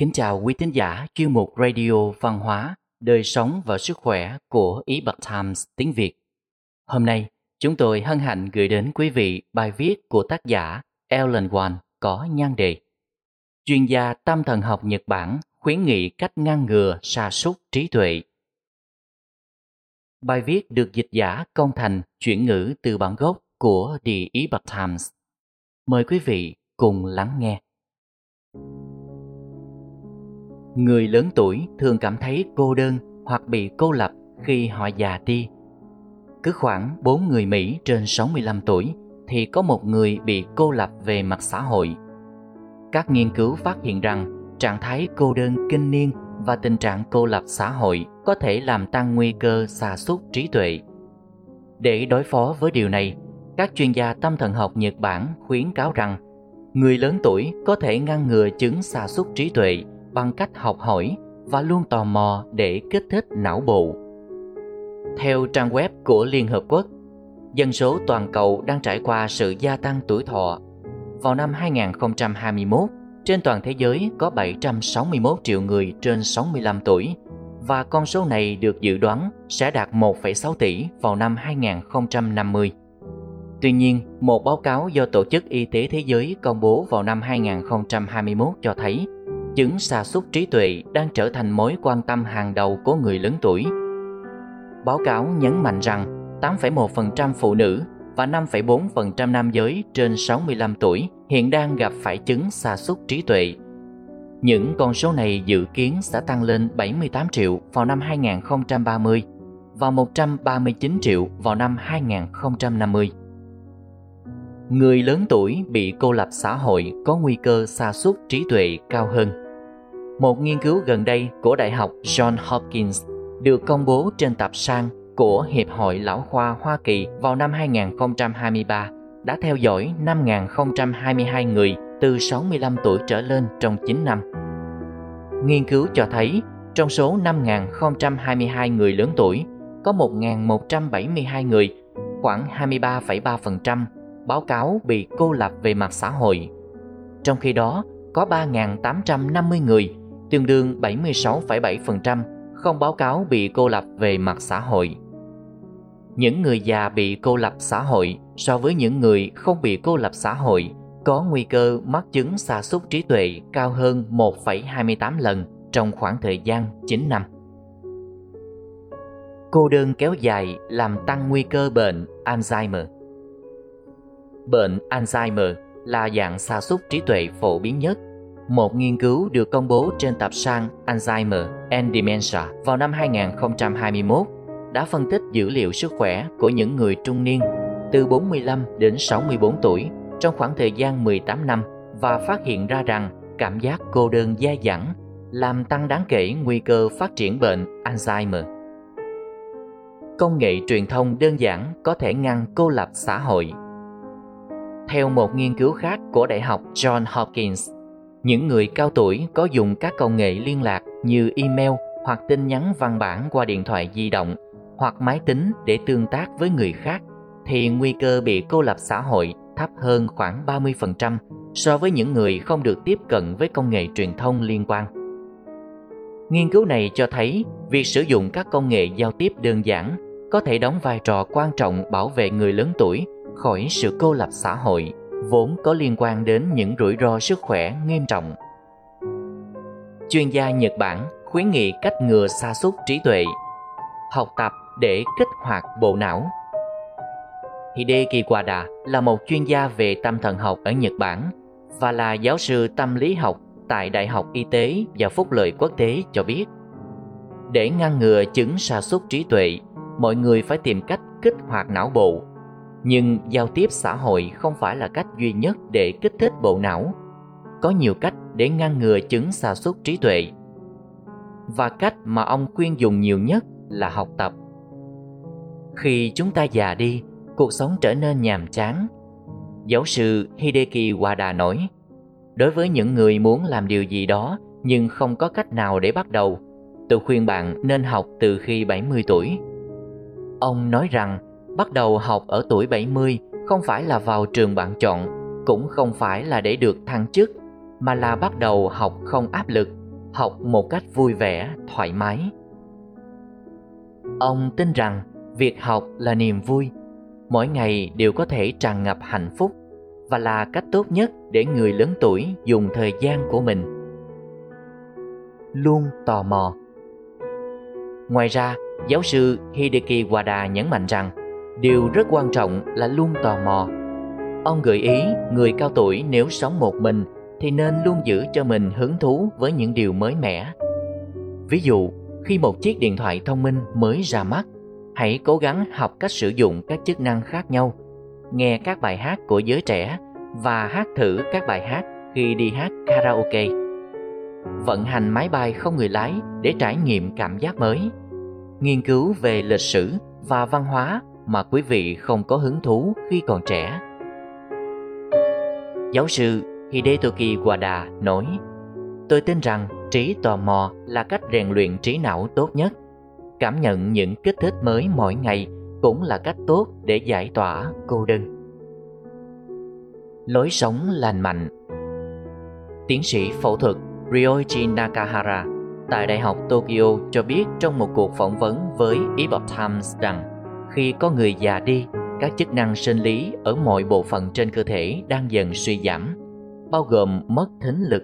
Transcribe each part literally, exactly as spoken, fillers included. Kính chào quý thính giả chuyên mục Radio Văn hóa, Đời sống và Sức khỏe của Epoch Times tiếng Việt. Hôm nay, chúng tôi hân hạnh gửi đến quý vị bài viết của tác giả Ellen Wan có nhan đề Chuyên gia tâm thần học Nhật Bản khuyến nghị cách ngăn ngừa sa sút trí tuệ. Bài viết được dịch giả Công Thành chuyển ngữ từ bản gốc của The Epoch Times. Mời quý vị cùng lắng nghe. Người lớn tuổi thường cảm thấy cô đơn hoặc bị cô lập khi họ già đi. Cứ khoảng bốn người Mỹ trên sáu mươi lăm tuổi thì có một người bị cô lập về mặt xã hội. Các nghiên cứu phát hiện rằng trạng thái cô đơn kinh niên và tình trạng cô lập xã hội có thể làm tăng nguy cơ sa sút trí tuệ. Để đối phó với điều này, các chuyên gia tâm thần học Nhật Bản khuyến cáo rằng người lớn tuổi có thể ngăn ngừa chứng sa sút trí tuệ bằng cách học hỏi và luôn tò mò để kích thích não bộ. Theo trang web của Liên Hợp Quốc, dân số toàn cầu đang trải qua sự gia tăng tuổi thọ. Vào năm hai không hai mốt, trên toàn thế giới có bảy trăm sáu mươi mốt triệu người trên sáu mươi lăm tuổi và con số này được dự đoán sẽ đạt một phẩy sáu tỷ vào năm hai không năm mươi. Tuy nhiên, một báo cáo do Tổ chức Y tế Thế giới công bố vào năm hai không hai mốt cho thấy chứng sa sút trí tuệ đang trở thành mối quan tâm hàng đầu của người lớn tuổi. Báo cáo nhấn mạnh rằng tám phẩy một phần trăm phụ nữ và năm phẩy bốn phần trăm nam giới trên sáu mươi lăm tuổi hiện đang gặp phải chứng sa sút trí tuệ. Những con số này dự kiến sẽ tăng lên bảy mươi tám triệu vào năm hai không ba mươi và một trăm ba mươi chín triệu vào năm hai không năm mươi. Người lớn tuổi bị cô lập xã hội có nguy cơ sa sút trí tuệ cao hơn. Một nghiên cứu gần đây của Đại học John Hopkins được công bố trên tạp san của Hiệp hội Lão khoa Hoa Kỳ vào năm hai không hai ba đã theo dõi năm nghìn không trăm hai mươi hai người từ sáu mươi lăm tuổi trở lên trong chín năm. Nghiên cứu cho thấy trong số năm nghìn không trăm hai mươi hai người lớn tuổi có một nghìn một trăm bảy mươi hai người, khoảng hai mươi ba phẩy ba phần trăm báo cáo bị cô lập về mặt xã hội. Trong khi đó, có ba nghìn tám trăm năm mươi người, tương đương bảy mươi sáu phẩy bảy phần trăm không báo cáo bị cô lập về mặt xã hội. Những người già bị cô lập xã hội so với những người không bị cô lập xã hội có nguy cơ mắc chứng sa sút trí tuệ cao hơn một phẩy hai mươi tám lần trong khoảng thời gian chín năm. Cô đơn kéo dài làm tăng nguy cơ bệnh Alzheimer. Bệnh Alzheimer là dạng sa sút trí tuệ phổ biến nhất. Một nghiên cứu được công bố trên tạp san Alzheimer and Dementia vào năm hai không hai mốt đã phân tích dữ liệu sức khỏe của những người trung niên từ bốn mươi lăm đến sáu mươi bốn tuổi trong khoảng thời gian mười tám năm và phát hiện ra rằng cảm giác cô đơn dai dẳng làm tăng đáng kể nguy cơ phát triển bệnh Alzheimer. Công nghệ truyền thông đơn giản có thể ngăn cô lập xã hội. Theo một nghiên cứu khác của Đại học John Hopkins, những người cao tuổi có dùng các công nghệ liên lạc như email hoặc tin nhắn văn bản qua điện thoại di động hoặc máy tính để tương tác với người khác thì nguy cơ bị cô lập xã hội thấp hơn khoảng ba mươi phần trăm so với những người không được tiếp cận với công nghệ truyền thông liên quan. Nghiên cứu này cho thấy việc sử dụng các công nghệ giao tiếp đơn giản có thể đóng vai trò quan trọng bảo vệ người lớn tuổi khỏi sự cô lập xã hội, vốn có liên quan đến những rủi ro sức khỏe nghiêm trọng. Chuyên gia Nhật Bản khuyến nghị cách ngừa sa sút trí tuệ, học tập để kích hoạt bộ não. Hideki Wada là một chuyên gia về tâm thần học ở Nhật Bản và là giáo sư tâm lý học tại Đại học Y tế và Phúc lợi Quốc tế cho biết, để ngăn ngừa chứng sa sút trí tuệ, mọi người phải tìm cách kích hoạt não bộ. Nhưng giao tiếp xã hội không phải là cách duy nhất để kích thích bộ não. Có nhiều cách để ngăn ngừa chứng sa sút trí tuệ. Và cách mà ông khuyên dùng nhiều nhất là học tập. Khi chúng ta già đi, cuộc sống trở nên nhàm chán. Giáo sư Hideki Wada nói, đối với những người muốn làm điều gì đó nhưng không có cách nào để bắt đầu, tôi khuyên bạn nên học từ khi bảy mươi tuổi. Ông nói rằng, bắt đầu học ở tuổi bảy mươi không phải là vào trường bạn chọn, cũng không phải là để được thăng chức, mà là bắt đầu học không áp lực, học một cách vui vẻ, thoải mái. Ông tin rằng việc học là niềm vui, mỗi ngày đều có thể tràn ngập hạnh phúc và là cách tốt nhất để người lớn tuổi dùng thời gian của mình. Luôn tò mò. Ngoài ra, giáo sư Hideki Wada nhấn mạnh rằng điều rất quan trọng là luôn tò mò. Ông gợi ý người cao tuổi nếu sống một mình thì nên luôn giữ cho mình hứng thú với những điều mới mẻ. Ví dụ, khi một chiếc điện thoại thông minh mới ra mắt, hãy cố gắng học cách sử dụng các chức năng khác nhau, nghe các bài hát của giới trẻ và hát thử các bài hát khi đi hát karaoke. Vận hành máy bay không người lái để trải nghiệm cảm giác mới. Nghiên cứu về lịch sử và văn hóa mà quý vị không có hứng thú khi còn trẻ. Giáo sư Hideyuki Wada nói, tôi tin rằng trí tò mò là cách rèn luyện trí não tốt nhất. Cảm nhận những kích thích mới mỗi ngày cũng là cách tốt để giải tỏa cô đơn. Lối sống lành mạnh. Tiến sĩ phẫu thuật Ryoji Nakahara tại Đại học Tokyo cho biết trong một cuộc phỏng vấn với Epoch Times rằng khi có người già đi, các chức năng sinh lý ở mọi bộ phận trên cơ thể đang dần suy giảm, bao gồm mất thính lực,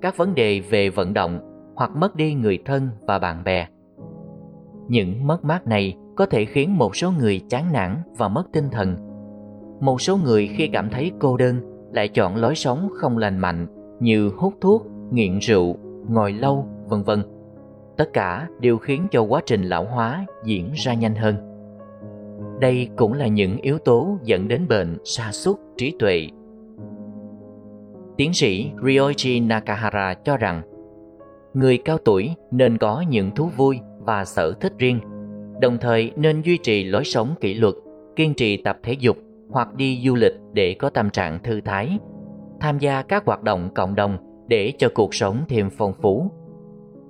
các vấn đề về vận động hoặc mất đi người thân và bạn bè. Những mất mát này có thể khiến một số người chán nản và mất tinh thần. Một số người khi cảm thấy cô đơn lại chọn lối sống không lành mạnh như hút thuốc, nghiện rượu, ngồi lâu, vân vân. Tất cả đều khiến cho quá trình lão hóa diễn ra nhanh hơn. Đây cũng là những yếu tố dẫn đến bệnh sa sút trí tuệ. Tiến sĩ Ryoji Nakahara cho rằng người cao tuổi nên có những thú vui và sở thích riêng, đồng thời nên duy trì lối sống kỷ luật, kiên trì tập thể dục hoặc đi du lịch để có tâm trạng thư thái, tham gia các hoạt động cộng đồng để cho cuộc sống thêm phong phú.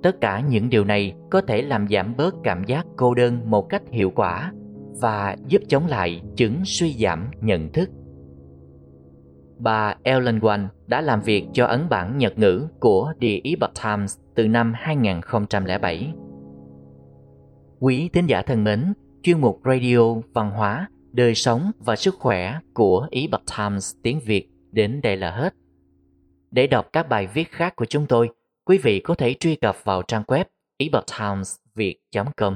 Tất cả những điều này có thể làm giảm bớt cảm giác cô đơn một cách hiệu quả và giúp chống lại chứng suy giảm nhận thức. Bà Ellen Wan đã làm việc cho ấn bản Nhật ngữ của The Epoch Times từ năm hai không không bảy. Quý thính giả thân mến, chuyên mục Radio Văn hóa, Đời sống và Sức khỏe của Epoch Times tiếng Việt đến đây là hết. Để đọc các bài viết khác của chúng tôi, quý vị có thể truy cập vào trang web epoch times việt chấm com.